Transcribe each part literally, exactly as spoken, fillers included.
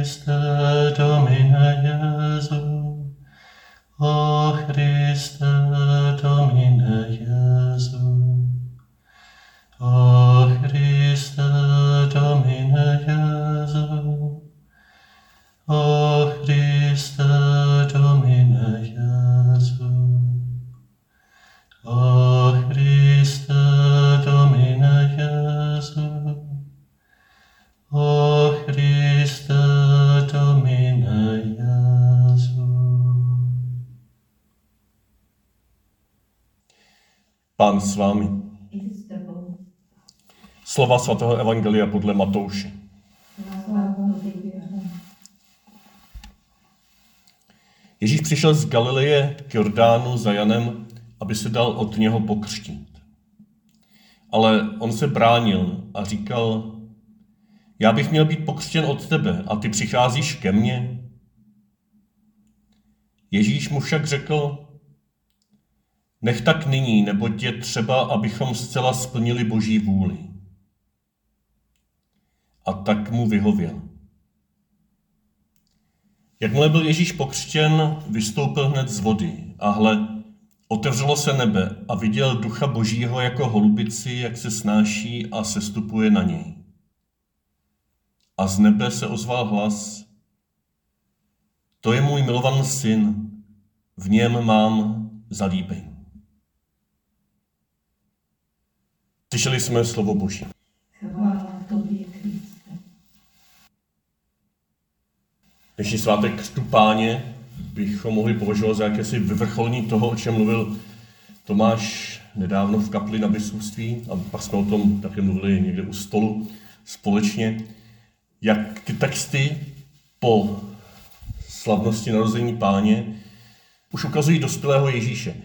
Christe Domine Jesu, o Christe Domine Jesu, o Christe Domine Jesu, o Christe Domine Jesu, o Christe Domine Jesu, o Christe Domine Jesu. Pán s vámi. Slova svatého evangelia podle Matouše. Ježíš přišel z Galileje k Jordánu za Janem, aby se dal od něho pokřtít. Ale on se bránil a říkal: já bych měl být pokřtěn od tebe a ty přicházíš ke mně. Ježíš mu však řekl: nech tak nyní, neboť je třeba, abychom zcela splnili Boží vůli. A tak mu vyhověl. Jakmile byl Ježíš pokřtěn, vystoupil hned z vody a hle, otevřelo se nebe a viděl Ducha Božího jako holubici, jak se snáší a sestupuje na něj. A z nebe se ozval hlas: to je můj milovaný syn, v něm mám zalíbení. Slyšeli jsme slovo Boží. Chvála tobě, Kriste. Dnešní svátek Křtu Páně bychom mohli považovat za jakési vyvrcholní toho, o čem mluvil Tomáš nedávno v kapli na biskupství, a pak jsme o tom také mluvili někde u stolu společně, jak ty texty po slavnosti narození Páně už ukazují dospělého Ježíše.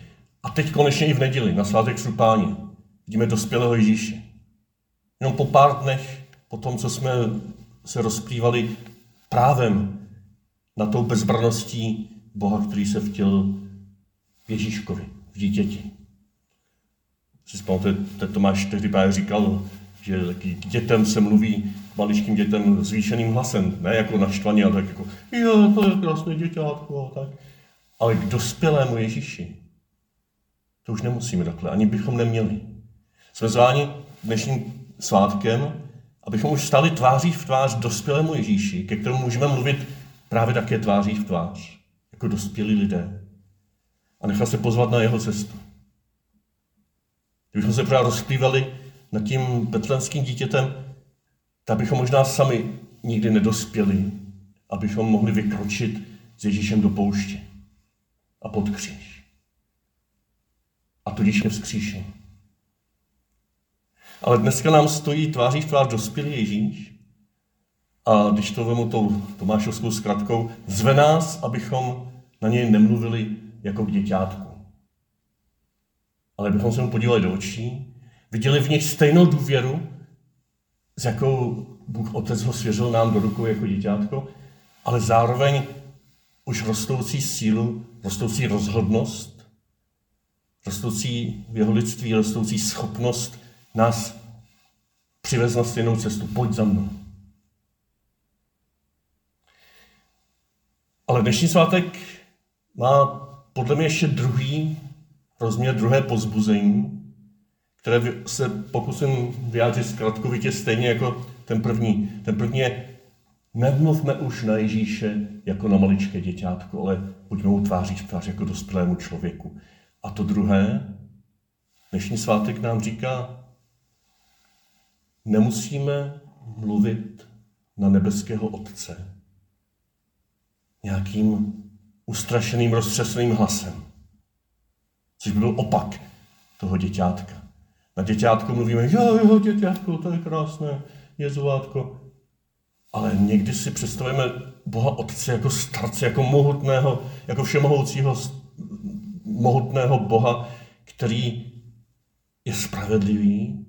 A teď konečně i v neděli, na svátek Křtu Páně, vidíme dospělého Ježíše. Jenom po pár dnech, po tom, co jsme se rozplývali právem na tou bezbranností Boha, který se vtěl v Ježíškovi, v dítěti. Si vzpamatujete, Tomáš tehdy právě říkal, že k dětem se mluví, maličkým dětem, zvýšeným hlasem, ne jako naštvaně, ale tak jako jo, to je krásné děťátko a tak. Ale k dospělému Ježíši to už nemusíme takhle, ani bychom neměli. Jsme zváni dnešním svátkem, abychom už stali tváří v tvář dospělému Ježíši, ke kterému můžeme mluvit právě také tváří v tvář, jako dospělí lidé. A nechat se pozvat na jeho cestu. Kdybychom se právě rozplývali nad tím betlémským dítětem, tak bychom možná sami nikdy nedospěli, abychom mohli vykročit s Ježíšem do pouště a pod kříž. A tudíž je vzkříšení. Ale dneska nám stojí tváří v tvář dospělý Ježíš a když to vemu tou tomášovskou zkratkou, zve nás, abychom na něj nemluvili jako k děťátku. Ale abychom se mu podívali do očí, viděli v něj stejnou důvěru, s jakou Bůh Otec ho svěřil nám do rukou jako děťátko, ale zároveň už rostoucí sílu, rostoucí rozhodnost, rostoucí v jeho lidství, rostoucí schopnost nás přivést na stejnou cestu. Pojď za mnou. Ale dnešní svátek má podle mě ještě druhý rozměr, druhé povzbuzení, které se pokusím vyjádřit zkratkovitě stejně jako ten první. Ten první je: nemluvme už na Ježíše jako na maličké děťátko, ale buďme mu tváří v tvář jako dospělému člověku. A to druhé, dnešní svátek nám říká, nemusíme mluvit na nebeského Otce nějakým ustrašeným, roztřesným hlasem. Což by byl opak toho děťátka. Na děťátku mluvíme, jo, jo, děťátko, to je krásné, jezuvátko. Ale někdy si představujeme Boha Otce jako starce, jako mohutného, jako všemohoucího mohutného Boha, který je spravedlivý,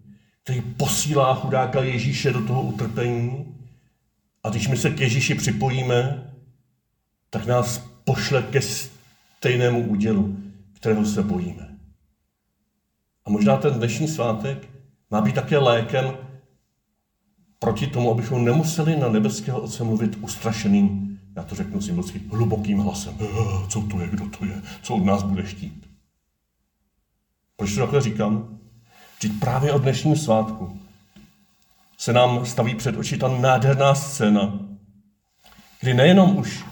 který posílá chudáka Ježíše do toho utrpení. A když my se k Ježíši připojíme, tak nás pošle ke stejnému údělu, kterého se bojíme. A možná ten dnešní svátek má být také lékem proti tomu, abychom nemuseli na nebeského Otce mluvit ustrašeným, já to řeknu symbolicky, hlubokým hlasem. Co to je, kdo to je, co od nás bude chtít. Proč to takhle říkám? Vždyť právě o dnešním svátku se nám staví před oči ta nádherná scéna, kdy nejenom už,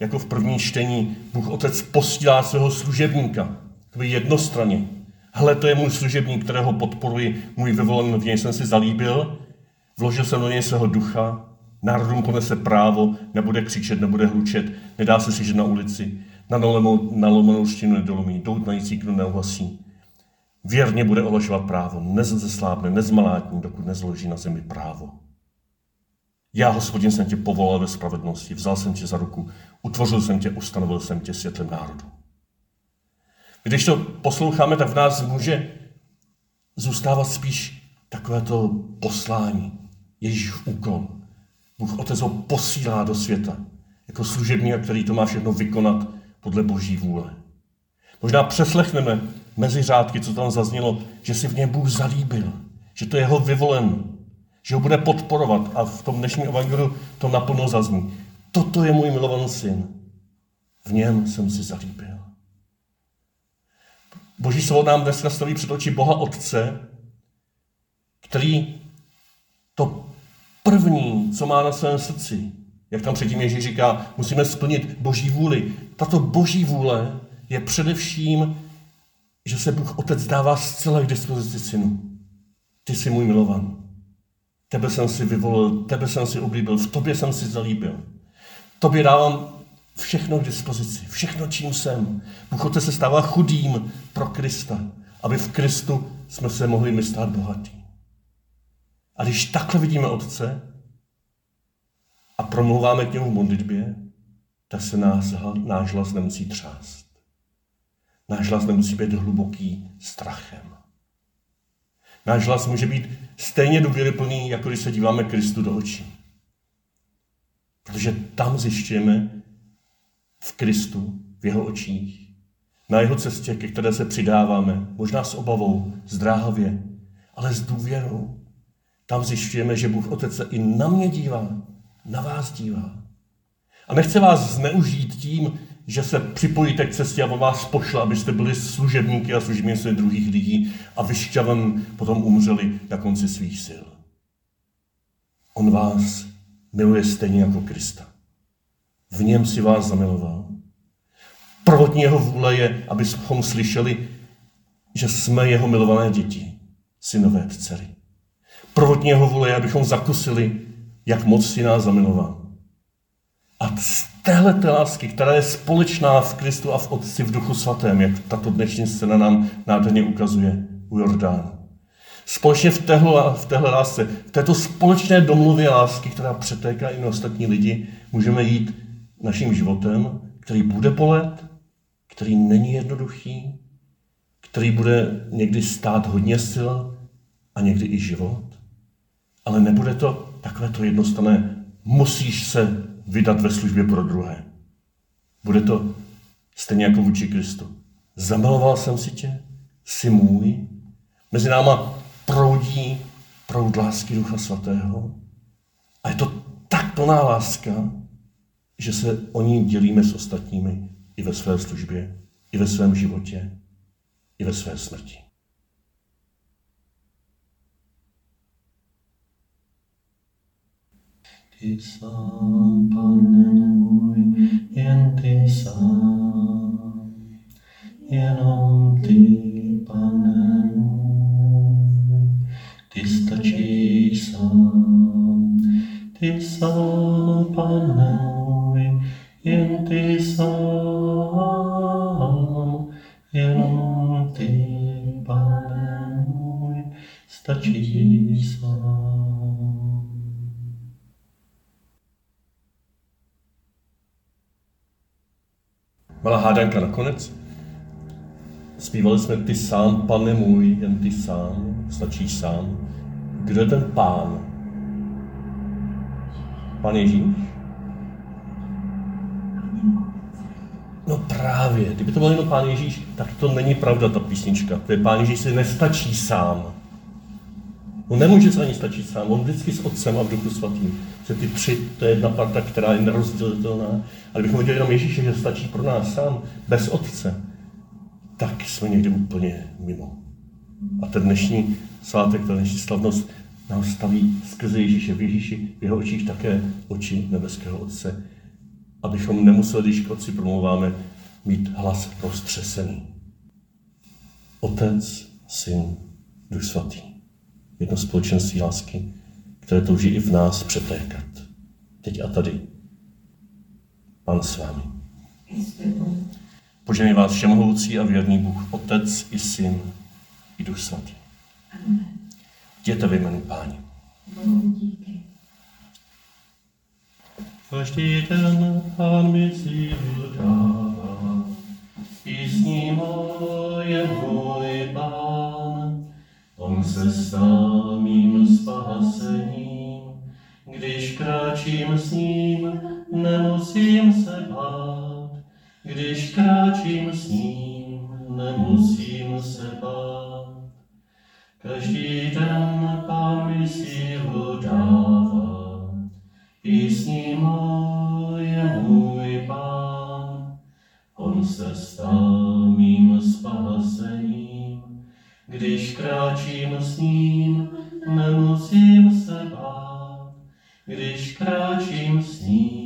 jako v prvním čtení, Bůh Otec posílá svého služebníka, takový jednostranně. Hle, to je můj služebník, kterého podporuji, můj vyvolen, v něj jsem si zalíbil, vložil jsem do něj svého ducha, národům ponese právo, nebude křičet, nebude hlučet, nedá se slyšet na ulici, na nalomenou štinu nedolomí, dout na jícíknu neuhlasí. Věrně bude ohlašovat právo, nezeslábne, nezmalátní, dokud nezloží na zemi právo. Já, Hospodin, jsem tě povolal ve spravedlnosti, vzal jsem tě za ruku, utvořil jsem tě, ustanovil jsem tě světlem národu. Když to posloucháme, tak v nás může zůstávat spíš takovéto poslání, Ježíšův úkol. Bůh Otec ho posílá do světa jako služebníka, který to má všechno vykonat podle Boží vůle. Možná přeslechneme mezi řádky, co tam zaznělo, že si v něm Bůh zalíbil, že to je jeho vyvolen, že ho bude podporovat a v tom dnešním evangeliu to naplno zazní. Toto je můj milovaný syn, v něm jsem si zalíbil. Boží slovo nám dneska staví před oči Boha Otce, který to první, co má na svém srdci, jak tam předtím Ježíš říká, musíme splnit Boží vůli. Tato Boží vůle je především, že se Bůh Otec dává zcela k dispozici synu. Ty jsi můj milovan. Tebe jsem si vyvolil, tebe jsem si oblíbil, v tobě jsem si zalíbil. Tobě dávám všechno k dispozici, všechno, čím jsem. Bůh Otec se stává chudým pro Krista, aby v Kristu jsme se mohli my stát bohatí. A když takhle vidíme Otce a promluváme k němu v modlitbě, tak se nás, náš hlas nemusí třást. Náš hlas nemusí být hluboký strachem. Náš hlas může být stejně důvěryplný, jako když se díváme Kristu do očí. Protože tam zjišťujeme v Kristu, v jeho očích, na jeho cestě, ke které se přidáváme, možná s obavou, zdráhavě, ale s důvěrou. Tam zjišťujeme, že Bůh Otec se i na mě dívá, na vás dívá. A nechce vás zneužít tím, že se připojíte k cestě a on vás pošle, abyste byli služebníky a služebníci druhých lidí a vyšťavem potom umřeli na konci svých sil. On vás miluje stejně jako Krista. V něm si vás zamiloval. Prvotní jeho vůle je, abychom slyšeli, že jsme jeho milované děti, synové a dcery. Prvotní jeho vůle je, abychom zakusili, jak moc si nás zamiloval. A z téhleté lásky, která je společná v Kristu a v Otci v Duchu Svatém, jak tato dnešní scéna nám nádherně ukazuje u Jordánu. Společně v téhle, v téhle lásce, v této společné domluvě lásky, která přetéká i na ostatní lidi, můžeme jít naším životem, který bude bolet, který není jednoduchý, který bude někdy stát hodně sil a někdy i život. Ale nebude to takové to jednostranné, musíš se vydat ve službě pro druhé. Bude to stejně jako vůči Kristu. Zamiloval jsem si tě, jsi můj, mezi náma proudí proud lásky Ducha Svatého a je to tak plná láska, že se o ní dělíme s ostatními i ve své službě, i ve svém životě, i ve své smrti. Ty sám, Pane můj, jen ty sám, jenom ty, Pane můj, ty stačíš sám, ty sám, Pane můj, jen ty sám, jenom ty, Pane můj, stačíš sám. Malá hádanka nakonec. Zpívali jsme ty sám, Pane můj, jen ty sám, stačíš sám. Kdo je ten Pán? Pán Ježíš? No právě, kdyby to byl jenom Pán Ježíš, tak to není pravda ta písnička. To je Pán Ježíš si nestačí sám. On nemůže se ani stačit sám, on vždycky s Otcem a v Duchu Svatým. Že ty tři, to je jedna parta, která je nerozdělitelná. Ale bychom viděli jenom Ježíše, že stačí pro nás sám, bez Otce, tak jsme někde úplně mimo. A ten dnešní svátek, ta dnešní slavnost nám staví skrze Ježíše, v Ježíši, v jeho očích také oči nebeského Otce. Abychom nemuseli, když k Otci promluváme, mít hlas roztřesený. Otec, Syn, Duch Svatý. Jedno společenství lásky, které touží i v nás přetékat. Teď a tady. Pán s vámi. Požehnej vás všemohoucí a věrný Bůh, Otec i Syn i Duch Svatý. Amen. Jděte ve jménu Páni. Bohu díky. Každý den Pán mi sílu dává, i s ním je můj Pán. On se stává mým spasením, když kráčím s ním, nemusím se bát. Když kráčím s ním, nemusím se bát. Každý den Pán mi sílu dává, i s ním je můj Pán. On se stává mým spasením, když kráčím s ním, nemusím se bát, když kráčím s ním.